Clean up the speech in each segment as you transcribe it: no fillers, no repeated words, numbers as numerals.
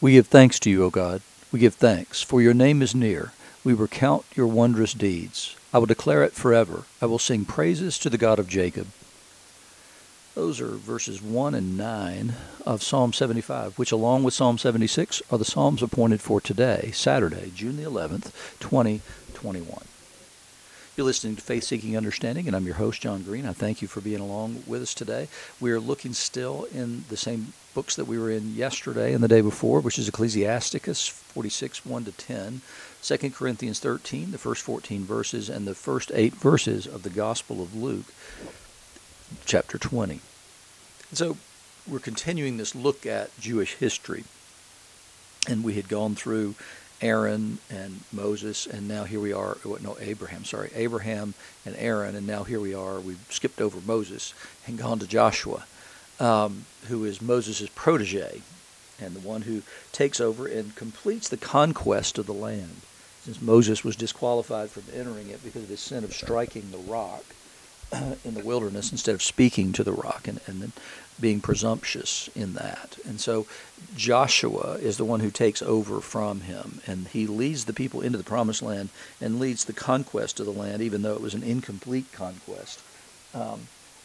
We give thanks to you, O God. We give thanks, for your name is near. We recount your wondrous deeds. I will declare it forever. I will sing praises to the God of Jacob. Those are verses 1 and 9 of Psalm 75, which along with Psalm 76 are the Psalms appointed for today, Saturday, June the 11th, 2021. You're listening to Faith Seeking Understanding, and I'm your host, John Green. I thank you for being along with us today. We are looking still in the same books that we were in yesterday and the day before, which is Ecclesiasticus 46, 1-10, 2 Corinthians 13, the first 14 verses, and the first 8 verses of the Gospel of Luke, chapter 20. So we're continuing this look at Jewish history, and we had gone through Aaron and Moses, and now here we are, Abraham and Aaron, and now here we are, we've skipped over Moses and gone to Joshua, who is Moses' protege, and the one who takes over and completes the conquest of the land, since Moses was disqualified from entering it because of his sin of striking the rock in the wilderness instead of speaking to the rock and then being presumptuous in that. And so Joshua is the one who takes over from him, and he leads the people into the promised land and leads the conquest of the land, even though it was an incomplete conquest.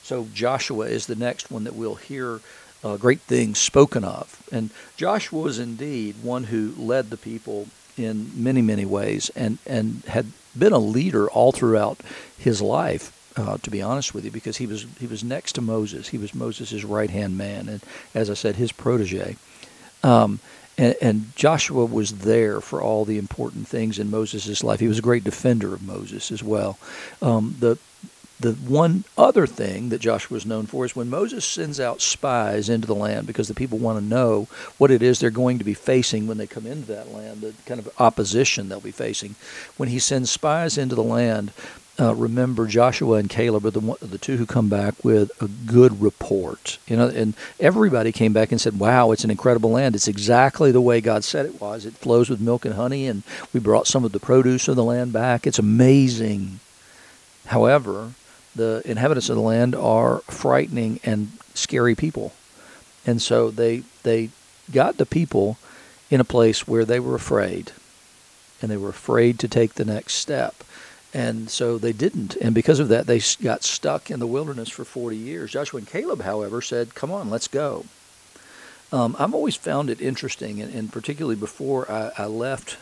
So Joshua is the next one that we'll hear great things spoken of. And Joshua was indeed one who led the people in many, many ways and had been a leader all throughout his life. To be honest with you, because he was next to Moses. He was Moses' right-hand man, and as I said, his protege. And Joshua was there for all the important things in Moses' life. He was a great defender of Moses as well. The one other thing that Joshua is known for is when Moses sends out spies into the land, because the people want to know what it is they're going to be facing when they come into that land, the kind of opposition they'll be facing. When he sends spies into the land, remember, Joshua and Caleb are the two who come back with a good report. You know, and everybody came back and said, wow, it's an incredible land. It's exactly the way God said it was. It flows with milk and honey, and we brought some of the produce of the land back. It's amazing. However, the inhabitants of the land are frightening and scary people. And so they got the people in a place where they were afraid, and they were afraid to take the next step. And so they didn't, and because of that, they got stuck in the wilderness for 40 years. Joshua and Caleb, however, said, come on, let's go. I've always found it interesting, and particularly before I left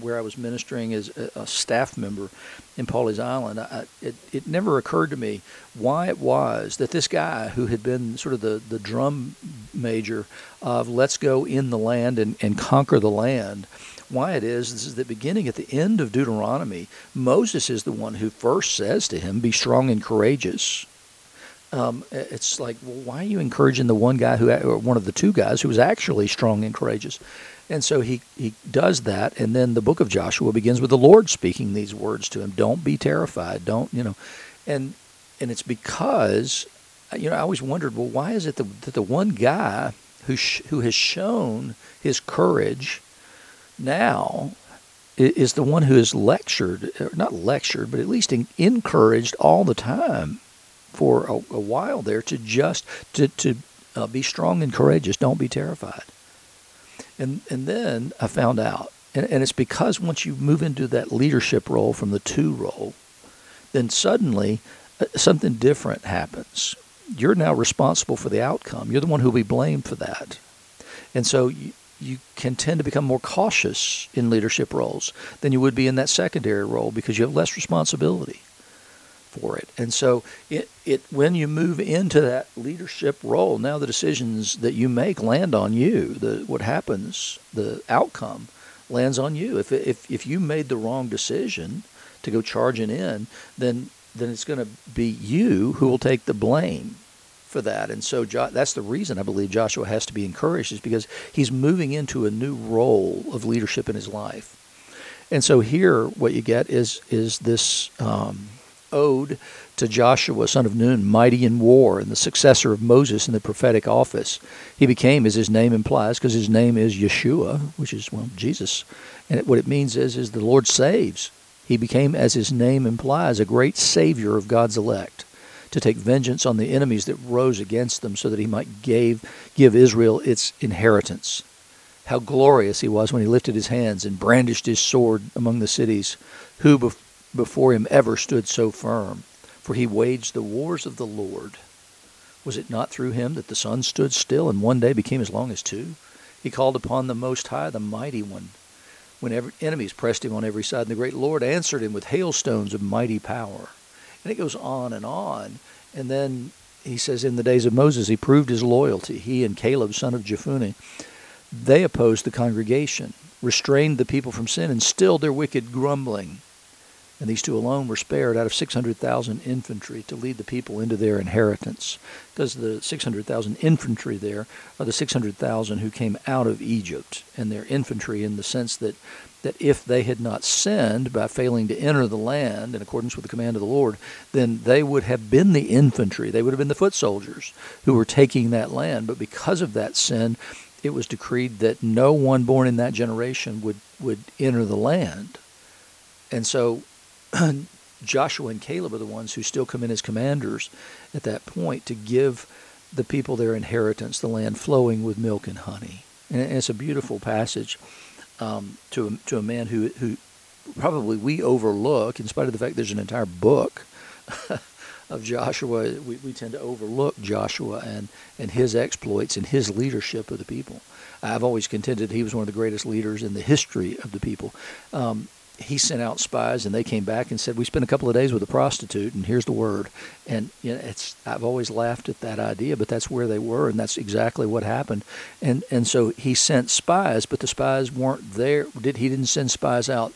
where I was ministering as a staff member in Pauli's Island, it never occurred to me why it was that this guy who had been sort of the drum major of let's go in the land and conquer the land, why it is, this is that beginning at the end of Deuteronomy, Moses is the one who first says to him, be strong and courageous. It's like, well, why are you encouraging the one guy or one of the two guys who was actually strong and courageous? And so he does that, and then the book of Joshua begins with the Lord speaking these words to him. Don't be terrified. And it's because, I always wondered, well, why is it that the one guy who has shown his courage now is the one who is not lectured, but at least encouraged all the time for a while there to just to be strong and courageous, don't be terrified. And then I found out, and it's because once you move into that leadership role from the two role, then suddenly something different happens. You're now responsible for the outcome. You're the one who will be blamed for that. And so you can tend to become more cautious in leadership roles than you would be in that secondary role because you have less responsibility for it. And so when you move into that leadership role, now the decisions that you make land on you. What happens, the outcome lands on you. If you made the wrong decision to go charging in, then it's going to be you who will take the blame for that. And so that's the reason I believe Joshua has to be encouraged, is because he's moving into a new role of leadership in his life. And so here what you get is this ode to Joshua, son of Nun, mighty in war, and the successor of Moses in the prophetic office. He became, as his name implies, because his name is Yeshua, which is, Jesus. And what it means is the Lord saves. He became, as his name implies, a great savior of God's elect, to take vengeance on the enemies that rose against them so that he might give Israel its inheritance. how glorious he was when he lifted his hands and brandished his sword among the cities, who before him ever stood so firm. For he waged the wars of the Lord. Was it not through him that the sun stood still, and one day became as long as two? He called upon the Most High, the Mighty One, when enemies pressed him on every side, and the great Lord answered him with hailstones of mighty power. And it goes on. And then he says, in the days of Moses, he proved his loyalty. He and Caleb, son of Jephunneh, they opposed the congregation, restrained the people from sin, and stilled their wicked grumbling. And these two alone were spared out of 600,000 infantry to lead the people into their inheritance. Because the 600,000 infantry there are the 600,000 who came out of Egypt, and their infantry in the sense that if they had not sinned by failing to enter the land in accordance with the command of the Lord, then they would have been the infantry. They would have been the foot soldiers who were taking that land. But because of that sin, it was decreed that no one born in that generation would enter the land. And so Joshua and Caleb are the ones who still come in as commanders at that point to give the people their inheritance, the land flowing with milk and honey. And it's a beautiful passage to a man who probably we overlook, in spite of the fact there's an entire book of Joshua. We tend to overlook Joshua and his exploits and his leadership of the people. I've always contended he was one of the greatest leaders in the history of the people. He sent out spies, and they came back and said, we spent a couple of days with a prostitute, and here's the word. And you know, I've always laughed at that idea, but that's where they were, and that's exactly what happened. And so he sent spies, but the spies weren't there. He didn't send spies out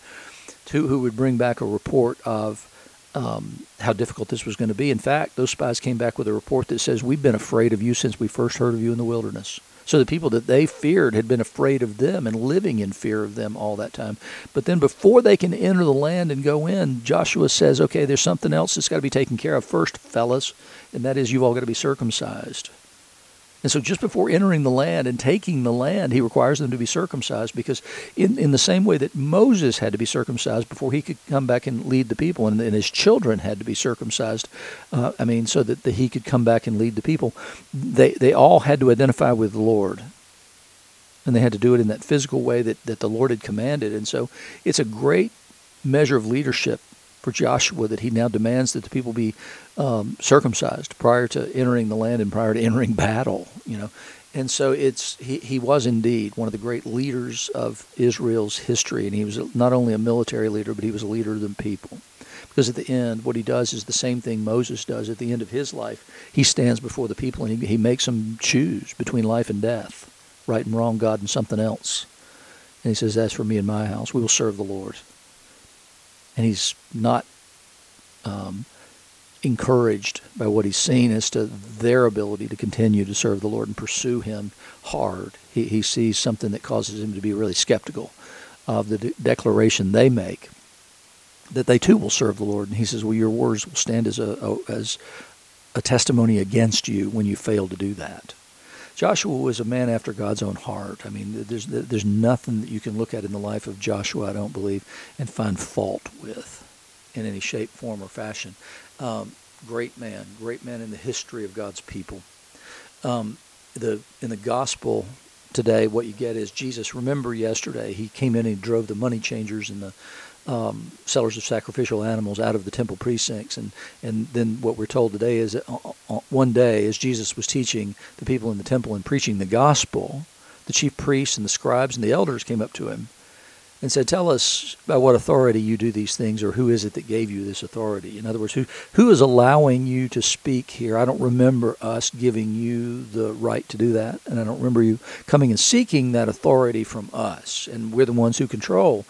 who would bring back a report of how difficult this was going to be. In fact, those spies came back with a report that says, we've been afraid of you since we first heard of you in the wilderness. So the people that they feared had been afraid of them and living in fear of them all that time. But then before they can enter the land and go in, Joshua says, okay, there's something else that's got to be taken care of first, fellas, and that is you've all got to be circumcised. And so just before entering the land and taking the land, he requires them to be circumcised, because in the same way that Moses had to be circumcised before he could come back and lead the people, and his children had to be circumcised, so that he could come back and lead the people, they all had to identify with the Lord. And they had to do it in that physical way that the Lord had commanded. And so it's a great measure of leadership for Joshua that he now demands that the people be circumcised prior to entering the land and prior to entering battle, And so he was indeed one of the great leaders of Israel's history, and he was not only a military leader, but he was a leader of the people. Because at the end, what he does is the same thing Moses does at the end of his life. He stands before the people, and he makes them choose between life and death, right and wrong, God and something else. And he says, "As for me and my house, we will serve the Lord." And he's not encouraged by what he's seen as to their ability to continue to serve the Lord and pursue him hard. He sees something that causes him to be really skeptical of the declaration they make, that they too will serve the Lord. And he says, well, your words will stand as a testimony against you when you fail to do that. Joshua was a man after God's own heart. I mean, there's nothing that you can look at in the life of Joshua, I don't believe, and find fault with in any shape, form, or fashion. Great man in the history of God's people. In the gospel today, what you get is Jesus. Remember yesterday, he came in and he drove the money changers and the sellers of sacrificial animals out of the temple precincts, and then what we're told today is that one day, as Jesus was teaching the people in the temple and preaching the gospel, the chief priests and the scribes and the elders came up to him and said, "Tell us by what authority you do these things, or who is it that gave you this authority?" In other words, who is allowing you to speak here? I don't remember us giving you the right to do that, and I don't remember you coming and seeking that authority from us, and we're the ones who control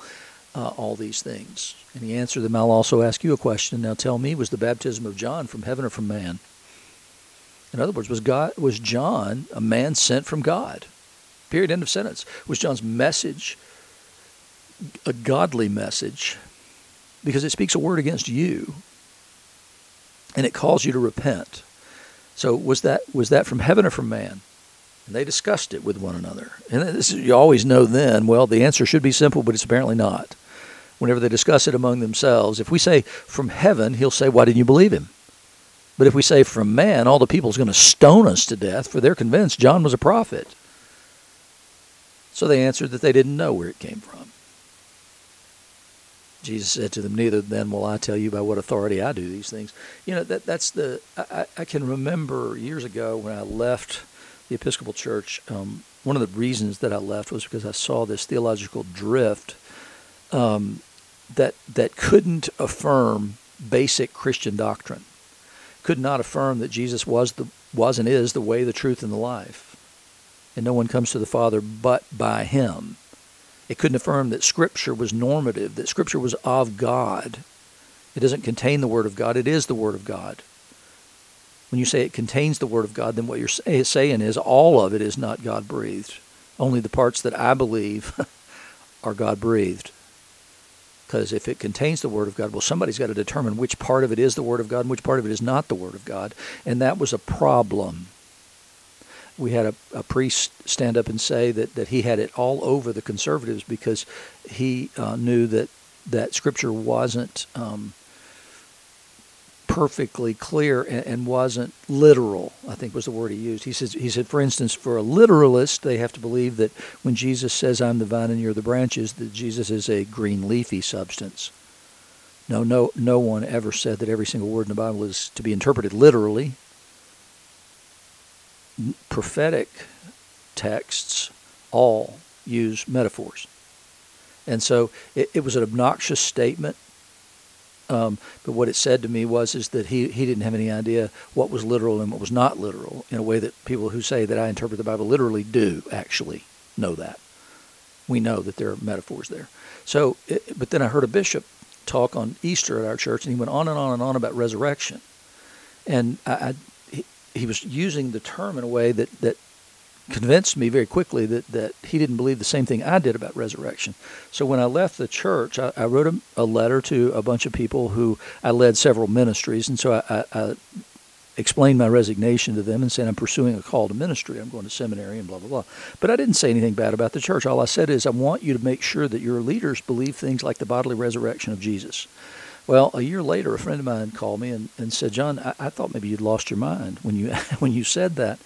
all these things. And he answered them, "I'll also ask you a question. Now tell me, was the baptism of John from heaven or from man?" In other words, was John a man sent from God? Period, end of sentence. Was John's message a godly message? Because it speaks a word against you, and it calls you to repent. So was that from heaven or from man? And they discussed it with one another. And this is, you always know then, well, the answer should be simple, but it's apparently not. Whenever they discuss it among themselves, if we say from heaven, he'll say, "Why didn't you believe him?" But if we say from man, all the people's going to stone us to death, for they're convinced John was a prophet. So they answered that they didn't know where it came from. Jesus said to them, neither then will I tell you by what authority I do these things. You know, I can remember years ago when I left the Episcopal Church, one of the reasons that I left was because I saw this theological drift that couldn't affirm basic Christian doctrine, could not affirm that Jesus was and is the way, the truth, and the life, and no one comes to the Father but by him. It couldn't affirm that Scripture was normative, that Scripture was of God. It doesn't contain the Word of God, it is the Word of God. When you say it contains the Word of God, then what you're saying is all of it is not God-breathed. Only the parts that I believe are God-breathed. Because if it contains the Word of God, well, somebody's got to determine which part of it is the Word of God and which part of it is not the Word of God. And that was a problem. We had a priest stand up and say that he had it all over the conservatives because he knew that Scripture wasn't perfectly clear and wasn't literal, I think was the word he used. He said, for instance, for a literalist, they have to believe that when Jesus says, I'm the vine and you're the branches, that Jesus is a green leafy substance. No one ever said that every single word in the Bible is to be interpreted literally. Prophetic texts all use metaphors. And so it was an obnoxious statement. But what it said to me was that he didn't have any idea what was literal and what was not literal in a way that people who say that I interpret the Bible literally do actually know that. We know that there are metaphors there. But then I heard a bishop talk on Easter at our church, and he went on and on and on about resurrection. And he was using the term in a way that convinced me very quickly that he didn't believe the same thing I did about resurrection. So when I left the church, I wrote a letter to a bunch of people who I led several ministries, and so I explained my resignation to them and said, I'm pursuing a call to ministry. I'm going to seminary and blah, blah, blah. But I didn't say anything bad about the church. All I said is I want you to make sure that your leaders believe things like the bodily resurrection of Jesus. Well, a year later, a friend of mine called me and said, John, I thought maybe you'd lost your mind when you said that.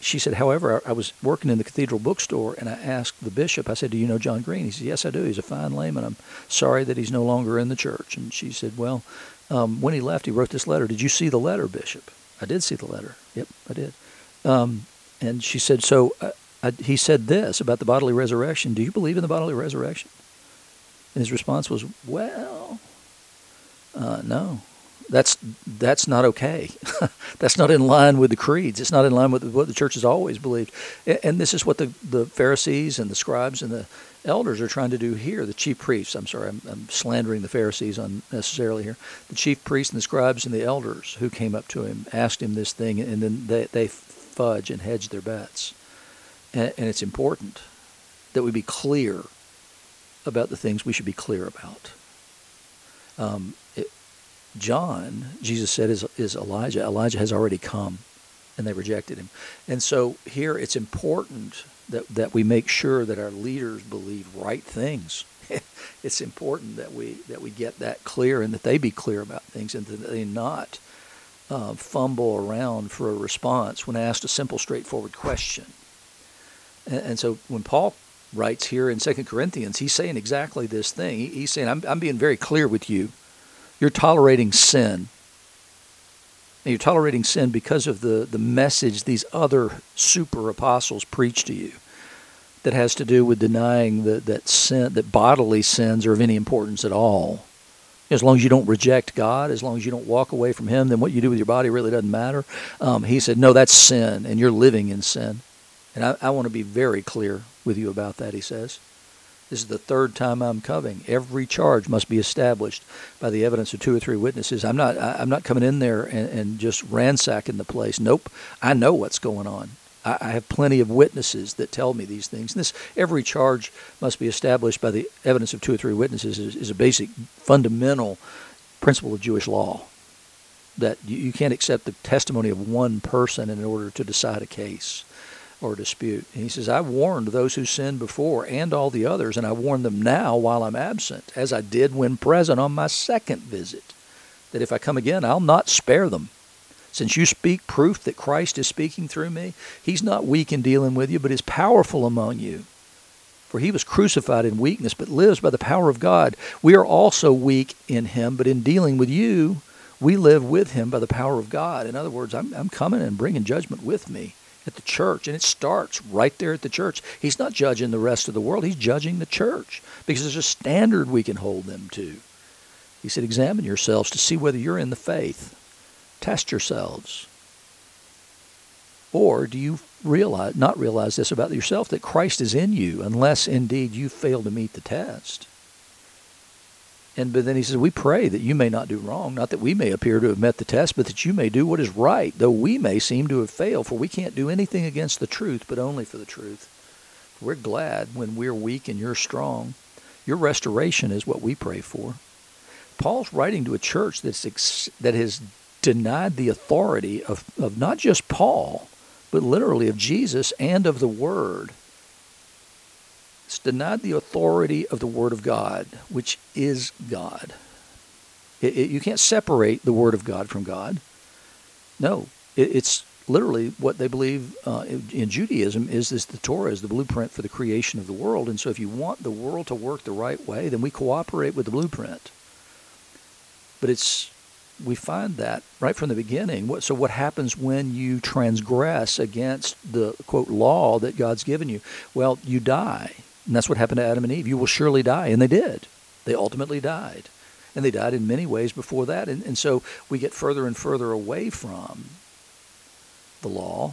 She said, however, I was working in the cathedral bookstore, and I asked the bishop, I said, do you know John Green? He said, yes, I do. He's a fine layman. I'm sorry that he's no longer in the church. And she said, well, when he left, he wrote this letter. Did you see the letter, Bishop? I did see the letter. Yep, I did. And she said, he said this about the bodily resurrection. Do you believe in the bodily resurrection? And his response was, well... no, that's not okay. That's not in line with the creeds. It's not in line with what the church has always believed. And this is what the Pharisees and the scribes and the elders are trying to do here. The chief priests, I'm sorry, I'm slandering the Pharisees unnecessarily here. The chief priests and the scribes and the elders who came up to him, asked him this thing, and then they fudge and hedge their bets. And it's important that we be clear about the things we should be clear about. John, Jesus said, is Elijah. Elijah has already come, and they rejected him. And so here it's important that we make sure that our leaders believe right things. It's important that we get that clear and that they be clear about things and that they not fumble around for a response when asked a simple, straightforward question. And so when Paul writes here in 2 Corinthians, he's saying exactly this thing. He's saying, I'm being very clear with you. You're tolerating sin. And you're tolerating sin because of the message these other super apostles preach to you that has to do with denying that bodily sins are of any importance at all. As long as you don't reject God, as long as you don't walk away from him, then what you do with your body really doesn't matter. He said, no, that's sin, and you're living in sin. And I want to be very clear with you about that, he says. This is the third time I'm coming. Every charge must be established by the evidence of two or three witnesses. I'm not coming in there and just ransacking the place. Nope. I know what's going on. I have plenty of witnesses that tell me these things. And every charge must be established by the evidence of two or three witnesses is a basic, fundamental principle of Jewish law, that you can't accept the testimony of one person in order to decide a case or dispute. And he says, I warned those who sinned before and all the others, and I warn them now while I'm absent, as I did when present on my second visit, that if I come again, I'll not spare them. Since you speak proof that Christ is speaking through me, he's not weak in dealing with you, but is powerful among you, For he was crucified in weakness, but lives by the power of God. We are also weak in him, but in dealing with you, we live with him by the power of God. In other words, I'm coming and bringing judgment with me at the church, and it starts right there at the church. He's not judging the rest of the world. He's judging the church because there's a standard we can hold them to. He said, examine yourselves to see whether you're in the faith. Test yourselves. Or do you not realize this about yourself, that Christ is in you, unless indeed you fail to meet the test? But then he says, we pray that you may not do wrong, not that we may appear to have met the test, but that you may do what is right, though we may seem to have failed, for we can't do anything against the truth, but only for the truth. We're glad when we're weak and you're strong. Your restoration is what we pray for. Paul's writing to a church that has denied the authority of not just Paul, but literally of Jesus and of the Word. It's denied the authority of the Word of God, which is God. You can't separate the Word of God from God. No, it's literally what they believe in Judaism is this: the Torah is the blueprint for the creation of the world. And so if you want the world to work the right way, then we cooperate with the blueprint. But we find that right from the beginning. So what happens when you transgress against the, quote, law that God's given you? Well, you die. And that's what happened to Adam and Eve. You will surely die. And they did. They ultimately died. And they died in many ways before that. And so we get further and further away from the law.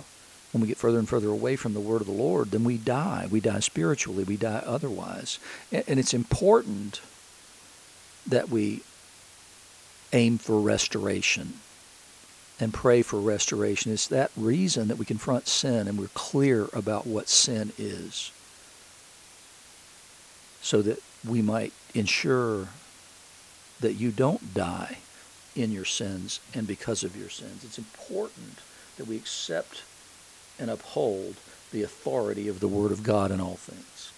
When we get further and further away from the word of the Lord, then we die. We die spiritually. We die otherwise. And it's important that we aim for restoration and pray for restoration. It's that reason that we confront sin and we're clear about what sin is, so that we might ensure that you don't die in your sins and because of your sins. It's important that we accept and uphold the authority of the Word of God in all things.